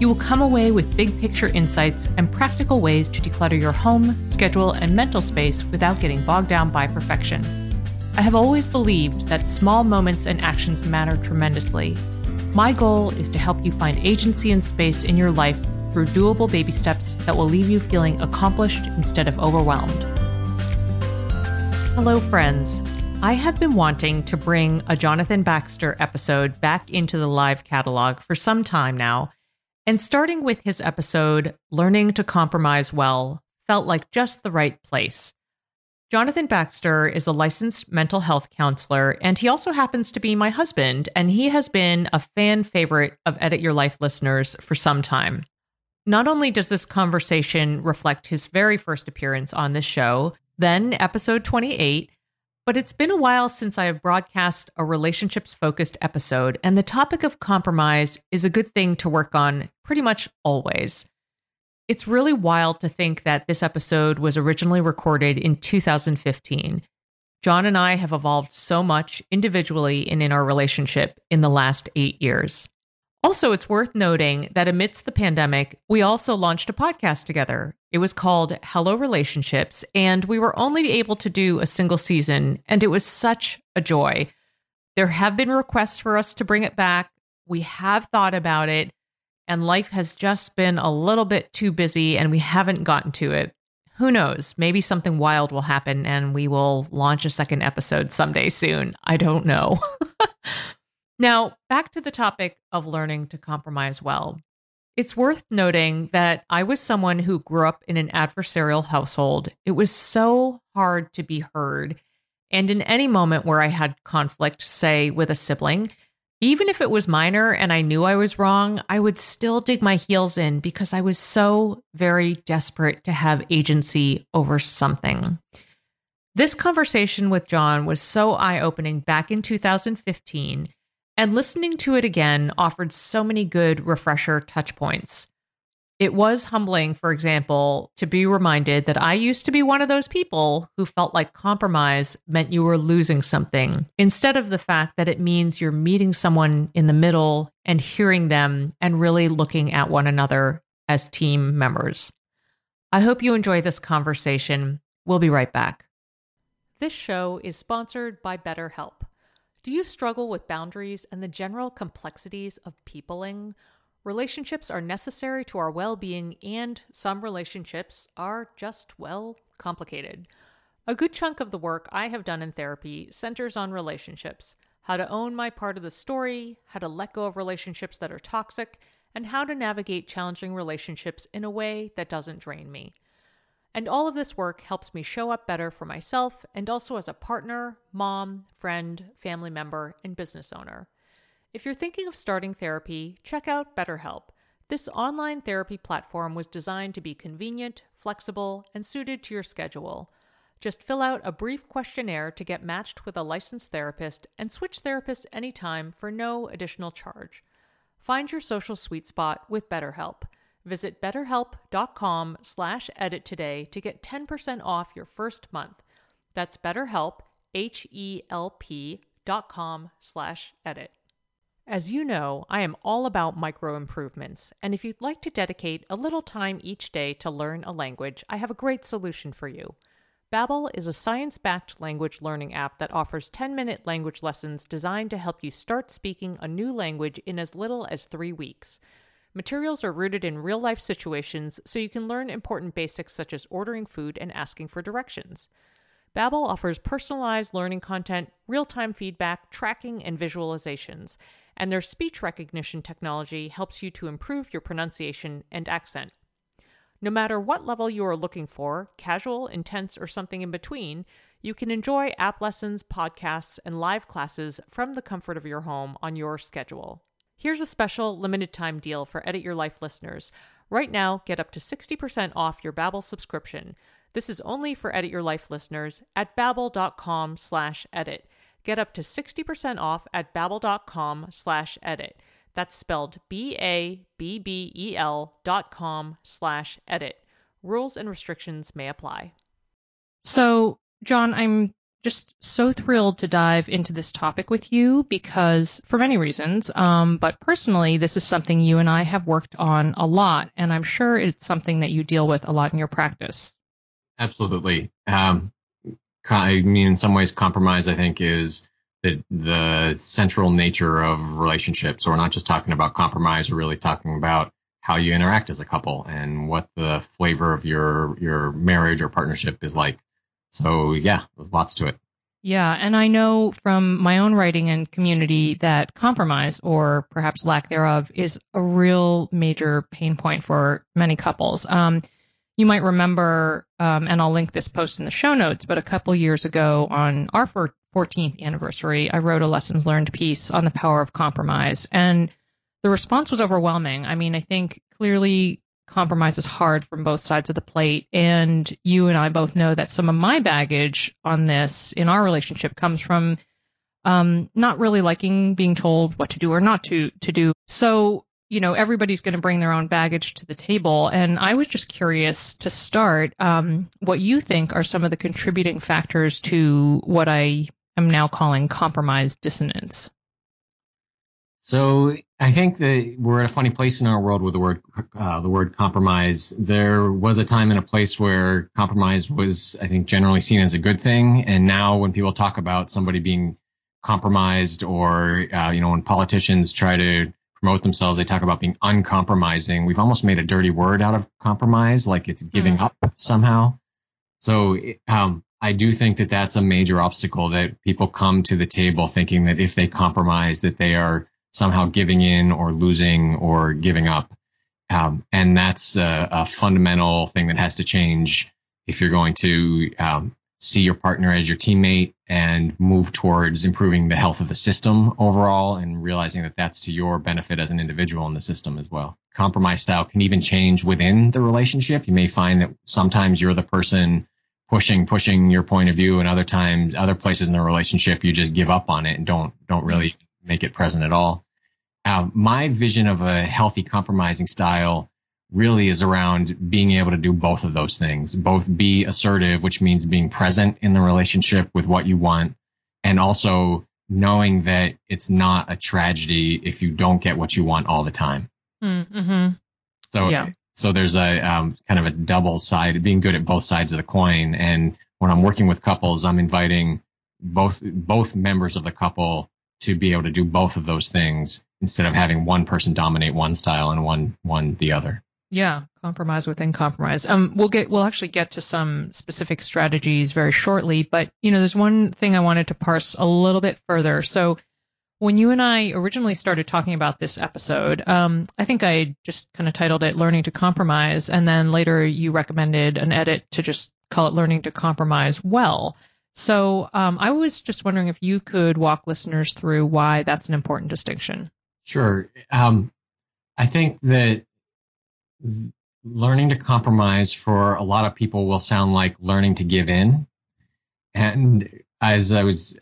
you will come away with big picture insights and practical ways to declutter your home, schedule, and mental space without getting bogged down by perfection. I have always believed that small moments and actions matter tremendously. My goal is to help you find agency and space in your life through doable baby steps that will leave you feeling accomplished instead of overwhelmed. Hello, friends. I have been wanting to bring a Jonathan Baxter episode back into the live catalog for some time now, and starting with his episode, Learning to Compromise Well, felt like just the right place. Jonathan Baxter is a licensed mental health counselor, and he also happens to be my husband, and he has been a fan favorite of Edit Your Life listeners for some time. Not only does this conversation reflect his very first appearance on this show, then episode 28, but it's been a while since I have broadcast a relationships-focused episode, and the topic of compromise is a good thing to work on pretty much always. It's really wild to think that this episode was originally recorded in 2015. John and I have evolved so much individually and in our relationship in the last 8 years. Also, it's worth noting that amidst the pandemic, we also launched a podcast together. It was called Hello Relationships, and we were only able to do a single season, and it was such a joy. There have been requests for us to bring it back. We have thought about it, and life has just been a little bit too busy, and we haven't gotten to it. Who knows? Maybe something wild will happen, and we will launch a second episode someday soon. I don't know. Now, back to the topic of learning to compromise well. It's worth noting that I was someone who grew up in an adversarial household. It was so hard to be heard. And in any moment where I had conflict, say with a sibling, even if it was minor and I knew I was wrong, I would still dig my heels in because I was so very desperate to have agency over something. This conversation with John was so eye-opening back in 2015. And listening to it again offered so many good refresher touch points. It was humbling, for example, to be reminded that I used to be one of those people who felt like compromise meant you were losing something, instead of the fact that it means you're meeting someone in the middle and hearing them and really looking at one another as team members. I hope you enjoy this conversation. We'll be right back. This show is sponsored by BetterHelp. Do you struggle with boundaries and the general complexities of peopling? Relationships are necessary to our well-being, and some relationships are just, well, complicated. A good chunk of the work I have done in therapy centers on relationships, how to own my part of the story, how to let go of relationships that are toxic, and how to navigate challenging relationships in a way that doesn't drain me. And all of this work helps me show up better for myself and also as a partner, mom, friend, family member, and business owner. If you're thinking of starting therapy, check out BetterHelp. This online therapy platform was designed to be convenient, flexible, and suited to your schedule. Just fill out a brief questionnaire to get matched with a licensed therapist and switch therapists anytime for no additional charge. Find your social sweet spot with BetterHelp. Visit betterhelp.com/edit today to get 10% off your first month. That's BetterHelp, help.com/edit. As you know, I am all about micro-improvements, and if you'd like to dedicate a little time each day to learn a language, I have a great solution for you. Babbel is a science-backed language learning app that offers 10-minute language lessons designed to help you start speaking a new language in as little as 3 weeks. Materials are rooted in real-life situations, so you can learn important basics such as ordering food and asking for directions. Babbel offers personalized learning content, real-time feedback, tracking, and visualizations. And their speech recognition technology helps you to improve your pronunciation and accent. No matter what level you are looking for, casual, intense, or something in between, you can enjoy app lessons, podcasts, and live classes from the comfort of your home on your schedule. Here's a special limited-time deal for Edit Your Life listeners. Right now, get up to 60% off your Babbel subscription. This is only for Edit Your Life listeners at babbel.com/edit. Get up to 60% off at babbel.com/edit. That's spelled BABBEL.com/edit. Rules and restrictions may apply. So, John, I'm just so thrilled to dive into this topic with you because for many reasons, but personally, this is something you and I have worked on a lot, and I'm sure it's something that you deal with a lot in your practice. Absolutely. I mean, in some ways, compromise, I think, is the central nature of relationships. So we're not just talking about compromise, we're really talking about how you interact as a couple and what the flavor of your marriage or partnership is like. So yeah, there's lots to it. Yeah, and I know from my own writing and community that compromise, or perhaps lack thereof, is a real major pain point for many couples. You might remember, and I'll link this post in the show notes, but a couple years ago on our 14th anniversary, I wrote a lessons learned piece on the power of compromise. And the response was overwhelming. I mean, I think clearly compromise is hard from both sides of the plate. And you and I both know that some of my baggage on this in our relationship comes from not really liking being told what to do or not to do. So, you know, everybody's going to bring their own baggage to the table. And I was just curious to start what you think are some of the contributing factors to what I am now calling compromise dissonance. So I think that we're at a funny place in our world with the word compromise. There was a time and a place where compromise was, I think, generally seen as a good thing. And now when people talk about somebody being compromised or, when politicians try to promote themselves, they talk about being uncompromising. We've almost made a dirty word out of compromise, like it's giving up somehow. So I do think that that's a major obstacle, that people come to the table thinking that if they compromise, that they are somehow giving in or losing or giving up. And that's a fundamental thing that has to change if you're going to see your partner as your teammate and move towards improving the health of the system overall and realizing that that's to your benefit as an individual in the system as well. Compromise style can even change within the relationship. You may find that sometimes you're the person pushing your point of view, and other times, other places in the relationship, you just give up on it and don't really make it present at all. My vision of a healthy compromising style really is around being able to do both of those things, both be assertive, which means being present in the relationship with what you want, and also knowing that it's not a tragedy if you don't get what you want all the time. Mm-hmm. So there's a kind of a double side, being good at both sides of the coin. And when I'm working with couples, I'm inviting both members of the couple to be able to do both of those things instead of having one person dominate one style and one the other. Yeah, compromise within compromise. We'll actually get to some specific strategies very shortly, but there's one thing I wanted to parse a little bit further. So when you and I originally started talking about this episode, I think I just kind of titled it Learning to Compromise, and then later you recommended an edit to just call it Learning to Compromise Well. So I was just wondering if you could walk listeners through why that's an important distinction. Sure. I think that learning to compromise for a lot of people will sound like learning to give in. And what I was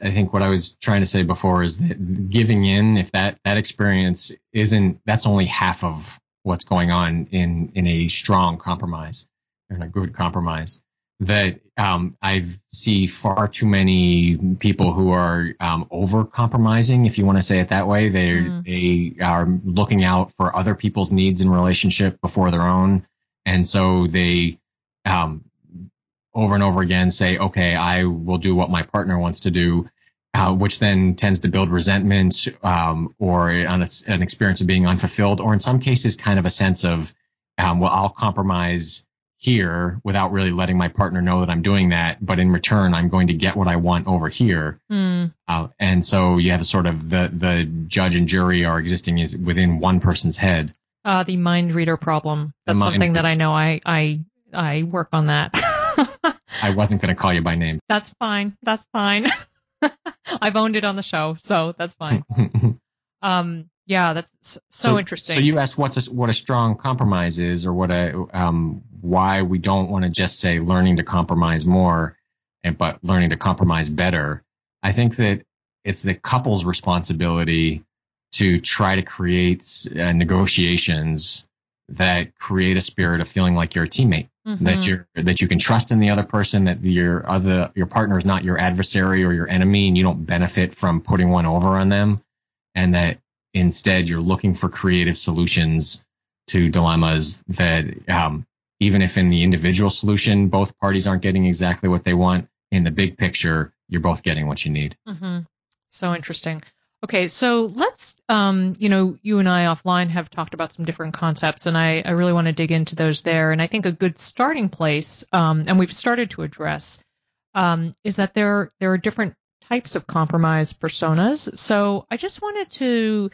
trying to say before is that giving in, if that experience isn't, that's only half of what's going on in a strong compromise, in a good compromise. that I see far too many people who are over-compromising, if you want to say it that way. They are looking out for other people's needs in relationship before their own. And so they over and over again say, okay, I will do what my partner wants to do, which then tends to build resentment or an experience of being unfulfilled, or in some cases kind of a sense of, well, I'll compromise here without really letting my partner know that I'm doing that, but in return, I'm going to get what I want over here. And so you have sort of the judge and jury are existing is within one person's head. The mind reader problem. That's something that I know I work on that. I wasn't going to call you by name. That's fine. That's fine. I've owned it on the show, so that's fine. Yeah, that's so interesting. So you asked what a strong compromise is, or what a why we don't want to just say learning to compromise more, but learning to compromise better. I think that it's the couple's responsibility to try to create negotiations that create a spirit of feeling like you're a teammate, that you can trust in the other person, that your partner is not your adversary or your enemy, and you don't benefit from putting one over on them, and that instead, you're looking for creative solutions to dilemmas that even if in the individual solution, both parties aren't getting exactly what they want, in the big picture, you're both getting what you need. Mm-hmm. So interesting. Okay, so let's, you and I offline have talked about some different concepts, and I really want to dig into those there. And I think a good starting place, and we've started to address, is that there are different types of compromise personas. So I just wanted to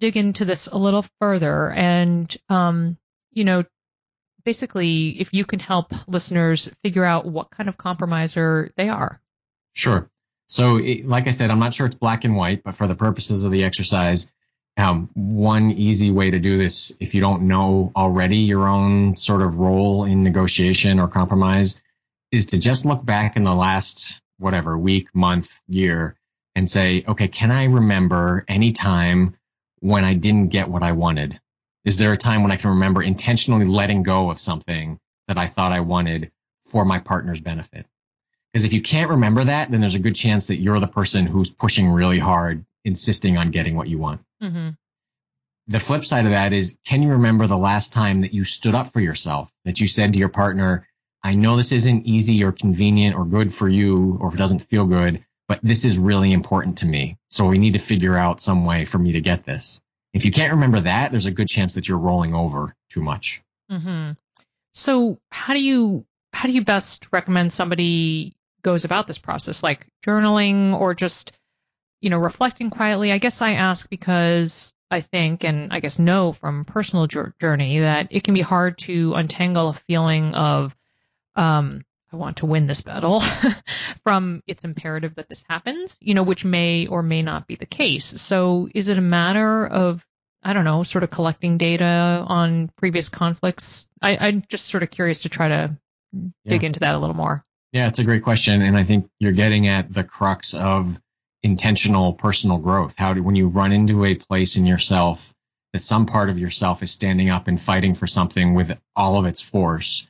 dig into this a little further and, basically if you can help listeners figure out what kind of compromiser they are. Sure. So like I said, I'm not sure it's black and white, but for the purposes of the exercise, one easy way to do this, if you don't know already your own sort of role in negotiation or compromise, is to just look back in the last whatever week, month, year, and say, okay, can I remember any time when I didn't get what I wanted? Is there a time when I can remember intentionally letting go of something that I thought I wanted for my partner's benefit? Because if you can't remember that, then there's a good chance that you're the person who's pushing really hard, insisting on getting what you want. Mm-hmm. The flip side of that is, can you remember the last time that you stood up for yourself, that you said to your partner, I know this isn't easy or convenient or good for you, or if it doesn't feel good, but this is really important to me. So we need to figure out some way for me to get this. If you can't remember that, there's a good chance that you're rolling over too much. Mm-hmm. So how do you best recommend somebody goes about this process, like journaling or just, reflecting quietly? I guess I ask because I think, and I guess know from personal journey, that it can be hard to untangle a feeling of, I want to win this battle from it's imperative that this happens, which may or may not be the case. So is it a matter of, I don't know, sort of collecting data on previous conflicts? I'm just sort of curious to try to dig into that a little more. Yeah, it's a great question. And I think you're getting at the crux of intentional personal growth. When you run into a place in yourself that some part of yourself is standing up and fighting for something with all of its force,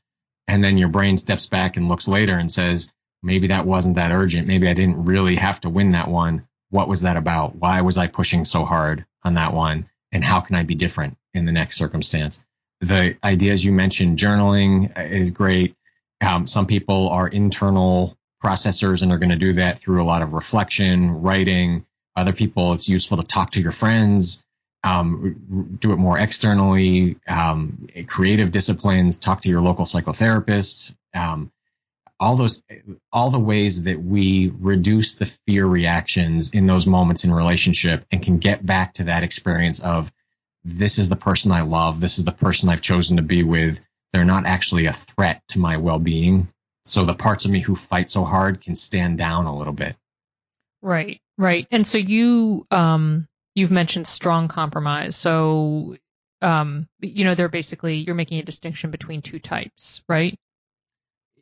and then your brain steps back and looks later and says, maybe that wasn't that urgent. Maybe I didn't really have to win that one. What was that about? Why was I pushing so hard on that one? And how can I be different in the next circumstance? The ideas you mentioned, journaling is great. Some people are internal processors and are going to do that through a lot of reflection, writing. Other people, it's useful to talk to your friends. Do it more externally, creative disciplines, talk to your local psychotherapist, all the ways that we reduce the fear reactions in those moments in relationship and can get back to that experience of, this is the person I love. This is the person I've chosen to be with. They're not actually a threat to my well-being. So the parts of me who fight so hard can stand down a little bit. Right. Right. And so you, you've mentioned strong compromise. So, they're basically, you're making a distinction between two types, right?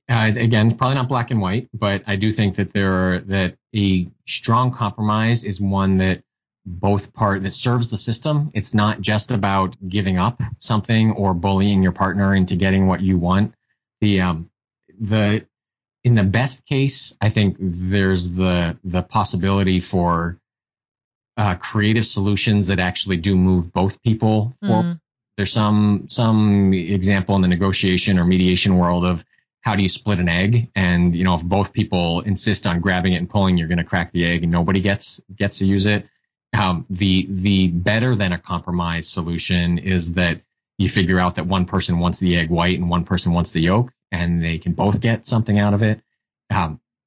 Again, probably not black and white, but I do think that a strong compromise is one that that serves the system. It's not just about giving up something or bullying your partner into getting what you want. The in the best case, I think there's the possibility for creative solutions that actually do move both people forward. There's some example in the negotiation or mediation world of how do you split an egg? And, you know, if both people insist on grabbing it and pulling, you're going to crack the egg and nobody gets to use it. The better than a compromise solution is that you figure out that one person wants the egg white and one person wants the yolk, and they can both get something out of it.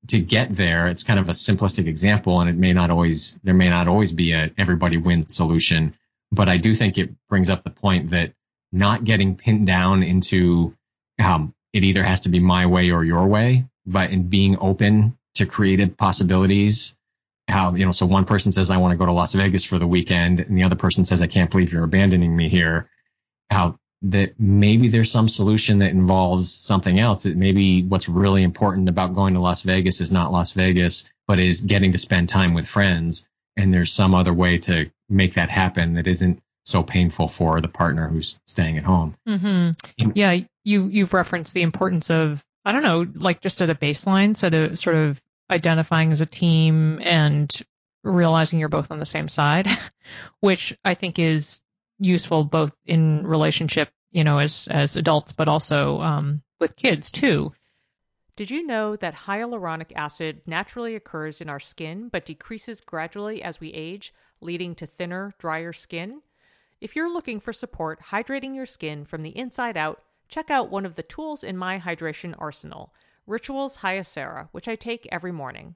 To get there, it's kind of a simplistic example, and it may not always, there may not always be a everybody wins solution. But I do think it brings up the point that not getting pinned down into it either has to be my way or your way, but in being open to creative possibilities. So one person says, I want to go to Las Vegas for the weekend, and the other person says, I can't believe you're abandoning me here. That maybe there's some solution that involves something else. That maybe what's really important about going to Las Vegas is not Las Vegas, but is getting to spend time with friends. And there's some other way to make that happen that isn't so painful for the partner who's staying at home. Mm-hmm. Yeah, you've referenced the importance of, I don't know, like just at a baseline, sort of identifying as a team and realizing you're both on the same side, which I think is useful both in relationship, you know, as adults, but also with kids too. Did you know that hyaluronic acid naturally occurs in our skin but decreases gradually as we age, leading to thinner, drier skin? If you're looking for support hydrating your skin from the inside out, check out one of the tools in my hydration arsenal, Rituals Hyacera, which I take every morning.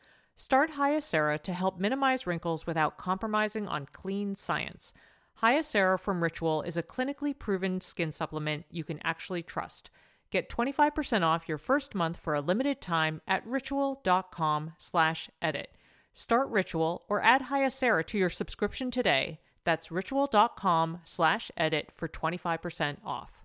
Start Hyacera to help minimize wrinkles without compromising on clean science. Hyacera from Ritual is a clinically proven skin supplement you can actually trust. Get 25% off your first month for a limited time at ritual.com/edit. Start Ritual or add Hyacera to your subscription today. That's ritual.com/edit for 25% off.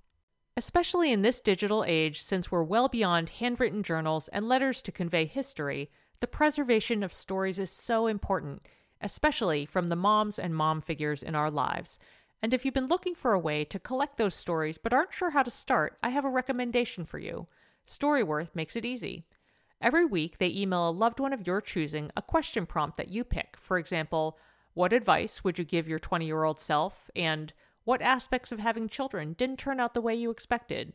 Especially in this digital age, since we're well beyond handwritten journals and letters to convey history, the preservation of stories is so important, especially from the moms and mom figures in our lives. And if you've been looking for a way to collect those stories but aren't sure how to start, I have a recommendation for you. Storyworth makes it easy. Every week, they email a loved one of your choosing a question prompt that you pick. For example, what advice would you give your 20-year-old self? And what aspects of having children didn't turn out the way you expected?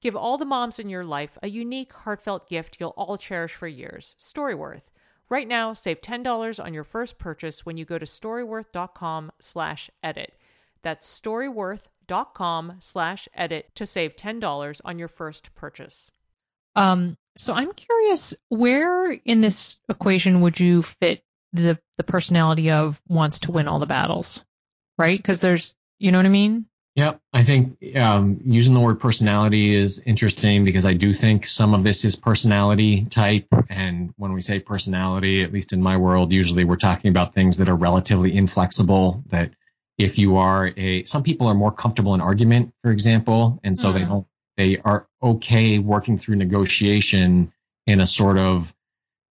Give all the moms in your life a unique, heartfelt gift you'll all cherish for years. Storyworth. Right now, save $10 on your first purchase when you go to storyworth.com/edit. That's storyworth.com/edit to save $10 on your first purchase. So I'm curious, where in this equation would you fit the personality of wants to win all the battles, right? Because there's, you know what I mean? Yep. I think using the word personality is interesting because I do think some of this is personality type. And when we say personality, at least in my world, usually we're talking about things that are relatively inflexible, that if you are some people are more comfortable in argument, for example, and so they are okay working through negotiation in a sort of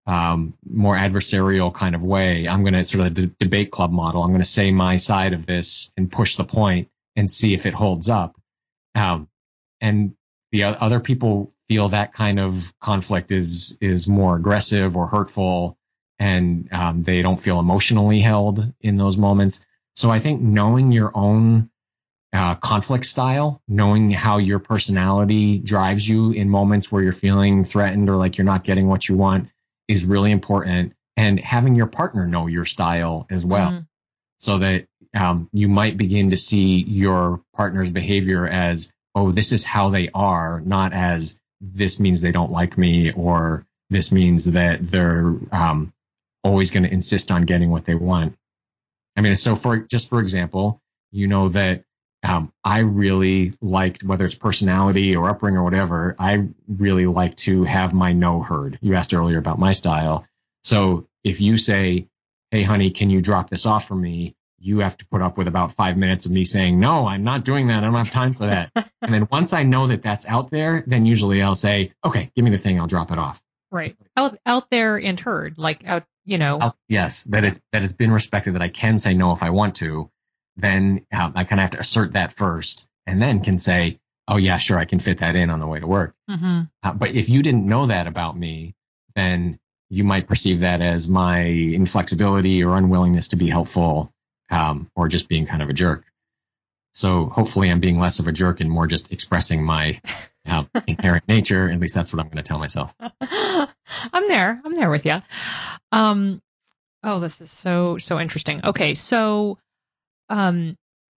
more adversarial kind of way. I'm going to sort of debate club model. I'm going to say my side of this and push the point and see if it holds up. And the other people feel that kind of conflict is more aggressive or hurtful, and they don't feel emotionally held in those moments. So I think knowing your own conflict style, knowing how your personality drives you in moments where you're feeling threatened or like you're not getting what you want is really important. And having your partner know your style as well. So that you might begin to see your partner's behavior as, oh, this is how they are, not as this means they don't like me, or this means that they're always going to insist on getting what they want. I mean, so for example, you know that I really liked, whether it's personality or upbringing or whatever, I really like to have my no heard. You asked earlier about my style. So if you say, hey, honey, can you drop this off for me? You have to put up with about 5 minutes of me saying, no, I'm not doing that. I don't have time for that. And then once I know that that's out there, then usually I'll say, okay, give me the thing. I'll drop it off. Right. Out there and heard, like out, you know. Yes. That it's been respected, that I can say no if I want to. Then I kind of have to assert that first, and then can say, oh, yeah, sure, I can fit that in on the way to work. Mm-hmm. But if you didn't know that about me, then you might perceive that as my inflexibility or unwillingness to be helpful, or just being kind of a jerk. So hopefully I'm being less of a jerk and more just expressing my inherent nature. At least that's what I'm going to tell myself. I'm there with you. Oh, this is so interesting. Okay, so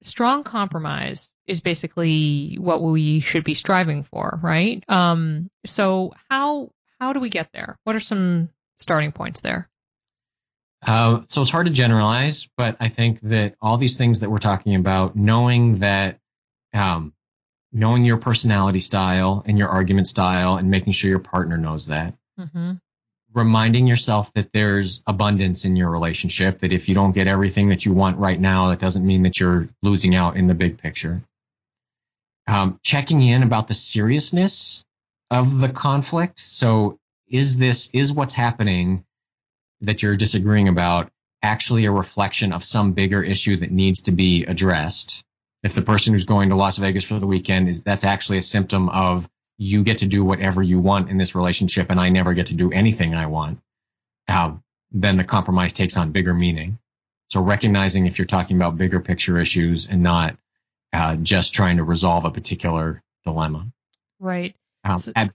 strong compromise is basically what we should be striving for, right? So how do we get there? What are some starting points there? So it's hard to generalize, but I think that all these things that we're talking about, knowing that, knowing your personality style and your argument style and making sure your partner knows that, mm-hmm. reminding yourself that there's abundance in your relationship, that if you don't get everything that you want right now, that doesn't mean that you're losing out in the big picture. Checking in about the seriousness of the conflict. So is what's happening that you're disagreeing about actually a reflection of some bigger issue that needs to be addressed? If the person who's going to Las Vegas for the weekend that's actually a symptom of, you get to do whatever you want in this relationship and I never get to do anything I want, then the compromise takes on bigger meaning. So recognizing if you're talking about bigger picture issues and not just trying to resolve a particular dilemma. Right.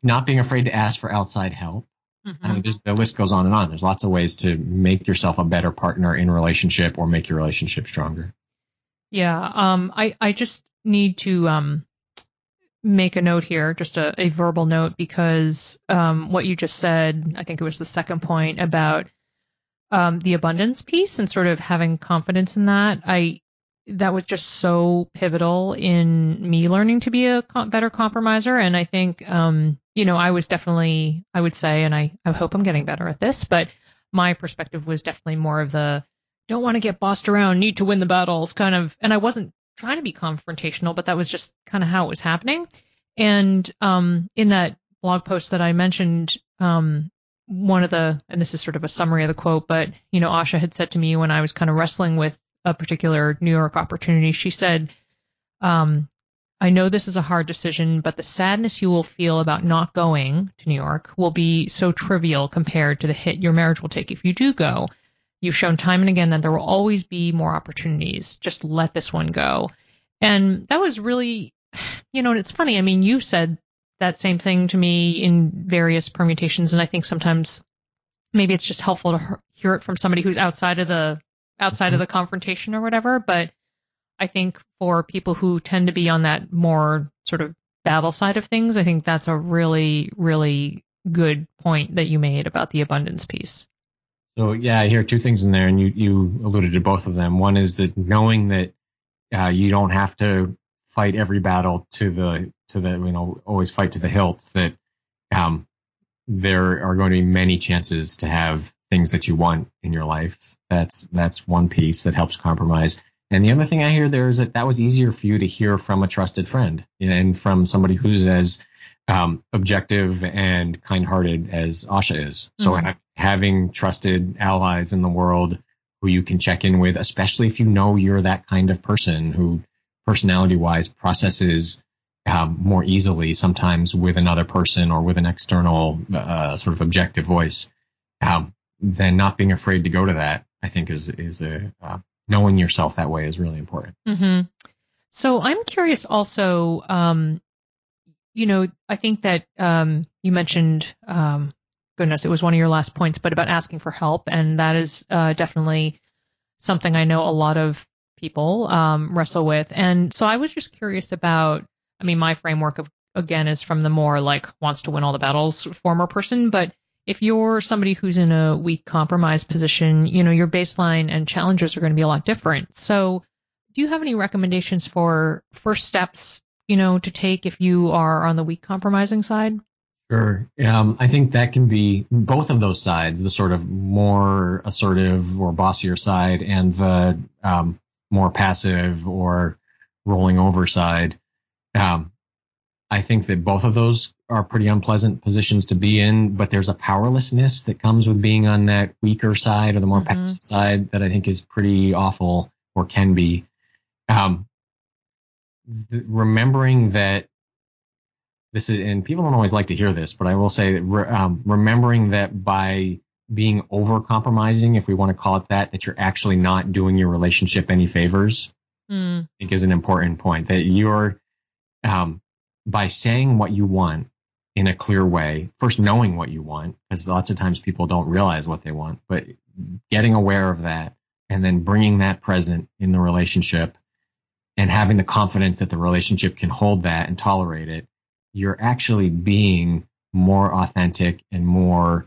Not being afraid to ask for outside help. Mm-hmm. The list goes on and on. There's lots of ways to make yourself a better partner in relationship or make your relationship stronger. Yeah. I just need to make a note here, just a verbal note, because what you just said, I think it was the second point about the abundance piece and sort of having confidence in that. That was just so pivotal in me learning to be a better compromiser. And I think, I was definitely, I would say, and I hope I'm getting better at this, but my perspective was definitely more of the don't want to get bossed around, need to win the battles kind of, and I wasn't trying to be confrontational, but that was just kind of how it was happening. And in that blog post that I mentioned, and this is sort of a summary of the quote, but, Asha had said to me when I was kind of wrestling with a particular New York opportunity, she said, I know this is a hard decision, but the sadness you will feel about not going to New York will be so trivial compared to the hit your marriage will take if you do go. You've shown time and again that there will always be more opportunities. Just let this one go. And that was really, and it's funny. I mean, you said that same thing to me in various permutations. And I think sometimes maybe it's just helpful to hear it from somebody who's outside of the confrontation or whatever. But I think for people who tend to be on that more sort of battle side of things, I think that's a really, really good point that you made about the abundance piece. So, yeah, I hear two things in there, and you alluded to both of them. One is that knowing that you don't have to fight every battle to the always fight to the hilt, that there are going to be many chances to have things that you want in your life. That's one piece that helps compromise. And the other thing I hear there is that was easier for you to hear from a trusted friend and from somebody who's as objective and kind-hearted as Asha is. So mm-hmm. having trusted allies in the world who you can check in with, especially if you know you're that kind of person who personality-wise processes more easily, sometimes with another person or with an external sort of objective voice, then not being afraid to go to that, I think is knowing yourself that way is really important. Mm-hmm. So I'm curious also, I think that you mentioned, goodness, it was one of your last points, but about asking for help. And that is definitely something I know a lot of people wrestle with. And so I was just curious about, I mean, my framework of, again, is from the more like wants to win all the battles former person. But if you're somebody who's in a weak compromise position, you know, your baseline and challenges are going to be a lot different. So do you have any recommendations for first steps, you know, to take if you are on the weak compromising side? Sure. I think that can be both of those sides, the sort of more assertive or bossier side and the more passive or rolling over side. I think that both of those are pretty unpleasant positions to be in, but there's a powerlessness that comes with being on that weaker side or the more passive side that I think is pretty awful or can be. Remembering that this is, and people don't always like to hear this, but I will say that remembering that by being over-compromising, if we want to call it that you're actually not doing your relationship any favors, I think is an important point. That you're, by saying what you want in a clear way, first knowing what you want, because lots of times people don't realize what they want, but getting aware of that and then bringing that present in the relationship and having the confidence that the relationship can hold that and tolerate it, you're actually being more authentic and more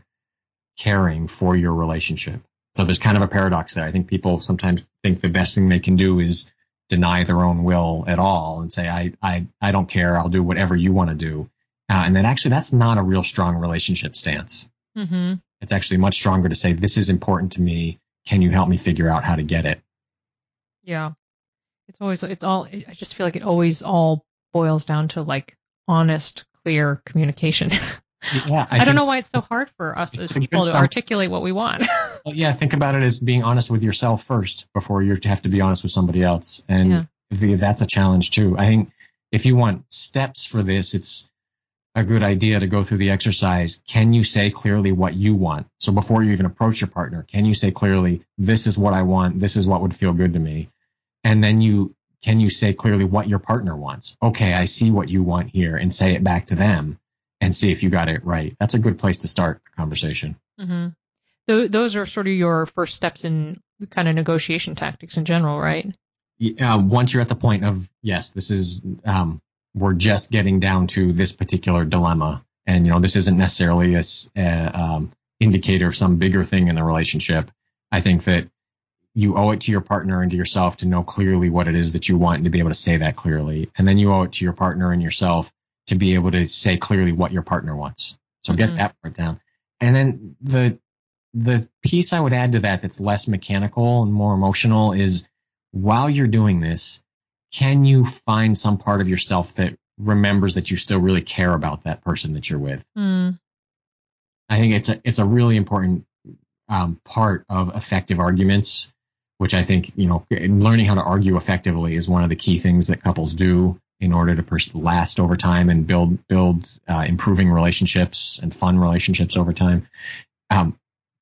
caring for your relationship. So there's kind of a paradox there. I think people sometimes think the best thing they can do is deny their own will at all and say, I don't care. I'll do whatever you want to do. And then actually that's not a real strong relationship stance. Mm-hmm. It's actually much stronger to say, this is important to me. Can you help me figure out how to get it? Yeah. I just feel like it always all boils down to like honest, clear communication. Yeah, I don't know why it's so hard for us as people to articulate what we want. Well, yeah, think about it as being honest with yourself first before you have to be honest with somebody else. And that's a challenge too. I think if you want steps for this, it's a good idea to go through the exercise. Can you say clearly what you want? So before you even approach your partner, can you say clearly, this is what I want, this is what would feel good to me? And then can you say clearly what your partner wants? Okay, I see what you want here, and say it back to them and see if you got it right. That's a good place to start the conversation. Mm-hmm. Those are sort of your first steps in kind of negotiation tactics in general, right? Yeah, once you're at the point of, yes, this is, we're just getting down to this particular dilemma. And, you know, this isn't necessarily an indicator of some bigger thing in the relationship. I think that you owe it to your partner and to yourself to know clearly what it is that you want and to be able to say that clearly. And then you owe it to your partner and yourself to be able to say clearly what your partner wants. So get that part down. And then the piece I would add to that that's less mechanical and more emotional is, while you're doing this, can you find some part of yourself that remembers that you still really care about that person that you're with? I think it's a really important part of effective arguments, which I think, you know, learning how to argue effectively is one of the key things that couples do in order to last over time and build improving relationships and fun relationships over time.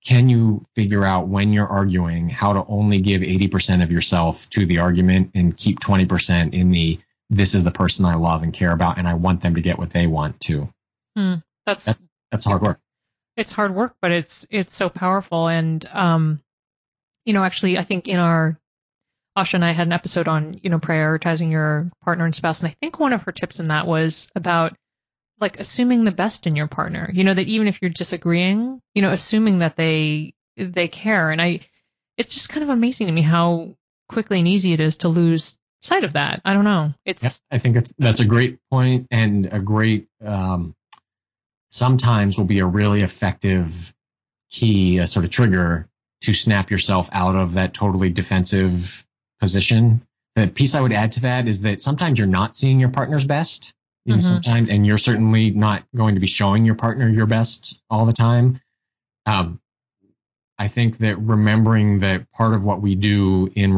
Can you figure out when you're arguing how to only give 80% of yourself to the argument and keep 20% in the, this is the person I love and care about, and I want them to get what they want too. That's hard work. It's hard work, but it's so powerful. And, you know, actually, I think Asha and I had an episode on, you know, prioritizing your partner and spouse. And I think one of her tips in that was about like assuming the best in your partner, you know, that even if you're disagreeing, you know, assuming that they care. And it's just kind of amazing to me how quickly and easy it is to lose sight of that. I don't know. I think that's a great point, and a great, sometimes will be a really effective key, a sort of trigger to snap yourself out of that totally defensive position. The piece I would add to that is that sometimes you're not seeing your partner's best, and sometimes, and you're certainly not going to be showing your partner your best all the time. I think that remembering that part of what we do in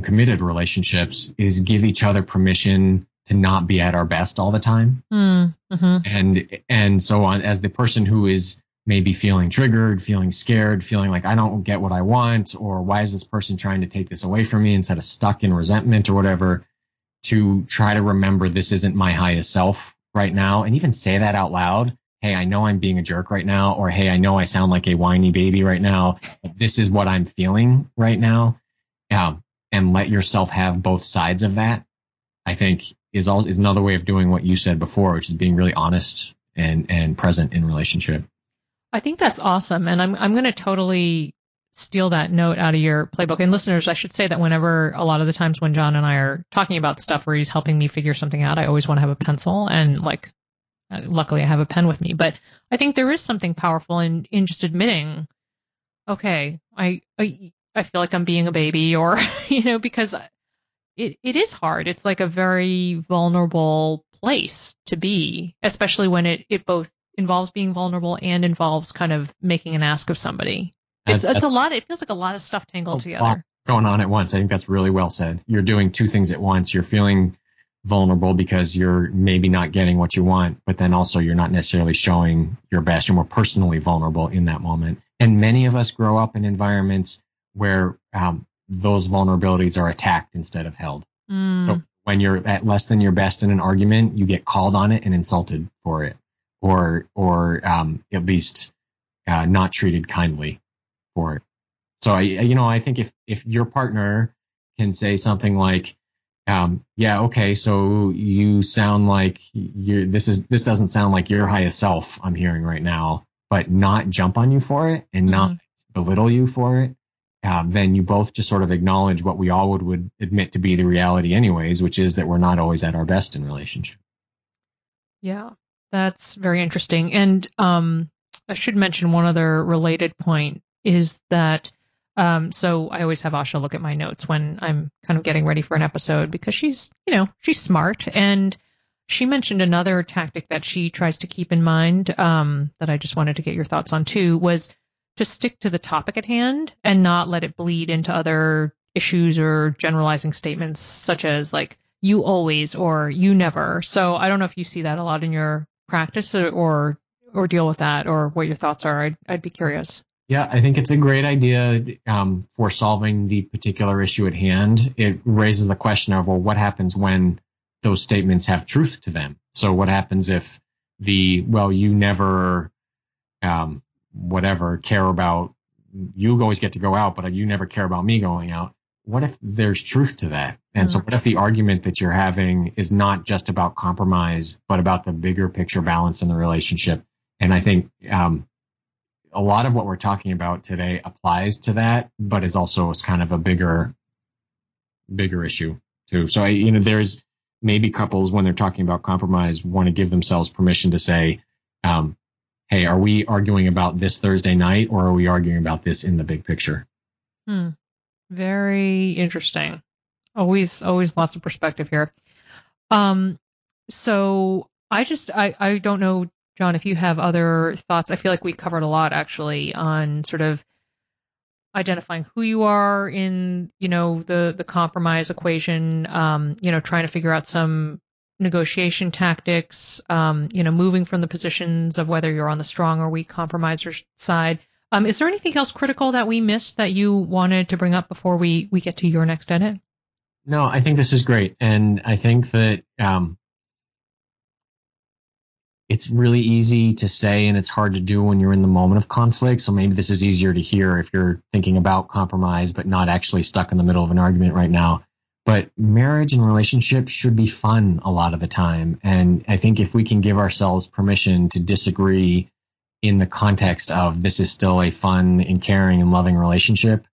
committed relationships, is give each other permission to not be at our best all the time. And so on, as the person who is maybe feeling triggered, feeling scared, feeling like I don't get what I want, or why is this person trying to take this away from me, instead of stuck in resentment or whatever, to try to remember this isn't my highest self right now. And even say that out loud. Hey, I know I'm being a jerk right now, or hey, I know I sound like a whiny baby right now, but this is what I'm feeling right now. and let yourself have both sides of that, I think is another way of doing what you said before, which is being really honest and present in relationship. I think that's awesome. And I'm going to totally steal that note out of your playbook. And listeners, I should say that whenever, a lot of the times when John and I are talking about stuff where he's helping me figure something out, I always want to have a pencil, and like, luckily I have a pen with me. But I think there is something powerful in just admitting, okay, I feel like I'm being a baby, or, you know, because it is hard. It's like a very vulnerable place to be, especially when it both involves being vulnerable and involves kind of making an ask of somebody. It's a lot. It feels like a lot of stuff tangled together, going on at once. I think that's really well said. You're doing two things at once. You're feeling vulnerable because you're maybe not getting what you want, but then also you're not necessarily showing your best. You're more personally vulnerable in that moment. And many of us grow up in environments where those vulnerabilities are attacked instead of held. Mm. So when you're at less than your best in an argument, you get called on it and insulted for it, or at least not treated kindly for it. So I think if your partner can say something like, yeah, okay, so you sound like this doesn't sound like your highest self I'm hearing right now, but not jump on you for it and not belittle you for it. Then you both just sort of acknowledge what we all would admit to be the reality anyways, which is that we're not always at our best in relationship. Yeah, that's very interesting. And I should mention one other related point is that, so I always have Asha look at my notes when I'm kind of getting ready for an episode, because she's smart. And she mentioned another tactic that she tries to keep in mind, that I just wanted to get your thoughts on too, was to stick to the topic at hand and not let it bleed into other issues or generalizing statements such as like you always or you never. So I don't know if you see that a lot in your practice or deal with that, or what your thoughts are. I'd be curious. Yeah, I think it's a great idea for solving the particular issue at hand. It raises the question of, well, what happens when those statements have truth to them? So what happens if you never... whatever, care about, you always get to go out, but you never care about me going out. What if there's truth to that? And so what if the argument that you're having is not just about compromise, but about the bigger picture balance in the relationship? And I think a lot of what we're talking about today applies to that, but is also kind of a bigger issue too. So there's maybe couples, when they're talking about compromise, want to give themselves permission to say, hey, are we arguing about this Thursday night, or are we arguing about this in the big picture? Very interesting. Always lots of perspective here. So I don't know, John, if you have other thoughts. I feel like we covered a lot actually on sort of identifying who you are in, the compromise equation, trying to figure out some negotiation tactics, moving from the positions of whether you're on the strong or weak compromiser side. Is there anything else critical that we missed that you wanted to bring up before we get to your next edit? No, I think this is great. And I think that it's really easy to say, and it's hard to do when you're in the moment of conflict. So maybe this is easier to hear if you're thinking about compromise, but not actually stuck in the middle of an argument right now. But marriage and relationships should be fun a lot of the time. And I think if we can give ourselves permission to disagree in the context of this is still a fun and caring and loving relationship,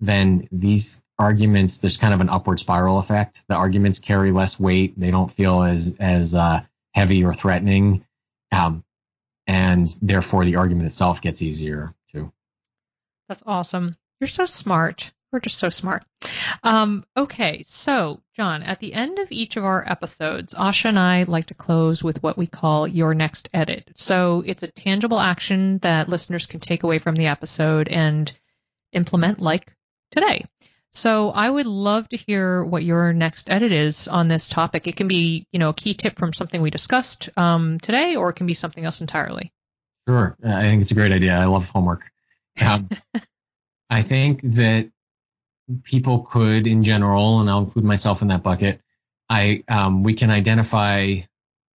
then these arguments, there's kind of an upward spiral effect. The arguments carry less weight. They don't feel as heavy or threatening. And therefore, the argument itself gets easier too. That's awesome. You're so smart. We're just so smart. Okay, so John, at the end of each of our episodes, Asha and I like to close with what we call your next edit. So it's a tangible action that listeners can take away from the episode and implement like today. So I would love to hear what your next edit is on this topic. It can be, a key tip from something we discussed today, or it can be something else entirely. Sure. I think it's a great idea. I love homework. I think that people could, in general, and I'll include myself in that bucket, we can identify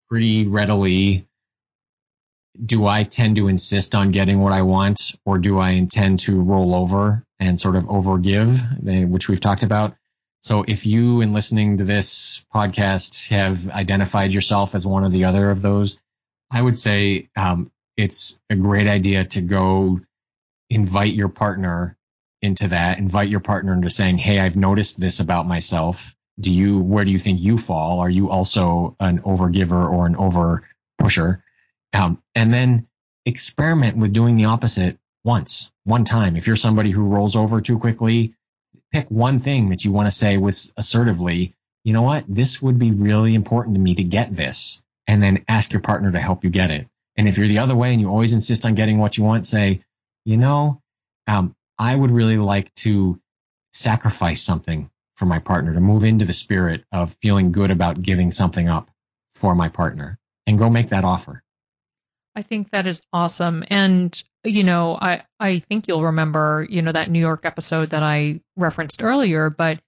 pretty readily do I tend to insist on getting what I want, or do I intend to roll over and sort of overgive, which we've talked about? So if you, in listening to this podcast, have identified yourself as one or the other of those, I would say it's a great idea to go invite your partner into that, invite your partner into saying, hey, I've noticed this about myself. Where do you think you fall? Are you also an overgiver or an over pusher? And then experiment with doing the opposite one time. If you're somebody who rolls over too quickly, pick one thing that you want to say with assertively, you know what, this would be really important to me to get this, and then ask your partner to help you get it. And if you're the other way and you always insist on getting what you want, say, you know, I would really like to sacrifice something for my partner, to move into the spirit of feeling good about giving something up for my partner, and go make that offer. I think that is awesome. And, you know, I think you'll remember, you know, that New York episode that I referenced earlier, but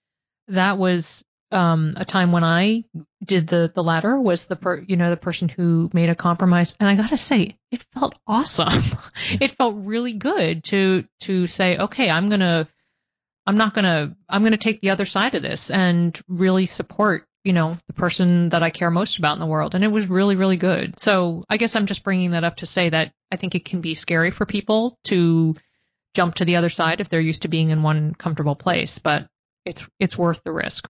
that was a time when I did the latter, was the person who made a compromise. And I got to say, it felt awesome. It felt really good to say, okay, I'm going to take the other side of this and really support, you know, the person that I care most about in the world. And it was really, really good. So I guess I'm just bringing that up to say that I think it can be scary for people to jump to the other side if they're used to being in one comfortable place, but it's worth the risk.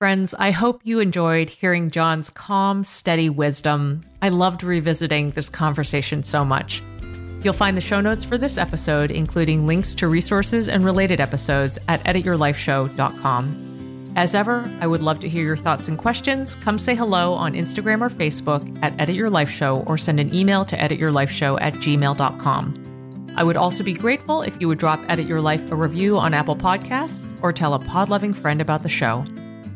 Friends, I hope you enjoyed hearing John's calm, steady wisdom. I loved revisiting this conversation so much. You'll find the show notes for this episode, including links to resources and related episodes, at edityourlifeshow.com. As ever, I would love to hear your thoughts and questions. Come say hello on Instagram or Facebook at Edit Your Life Show, or send an email to edityourlifeshow@gmail.com. I would also be grateful if you would drop Edit Your Life a review on Apple Podcasts, or tell a pod-loving friend about the show.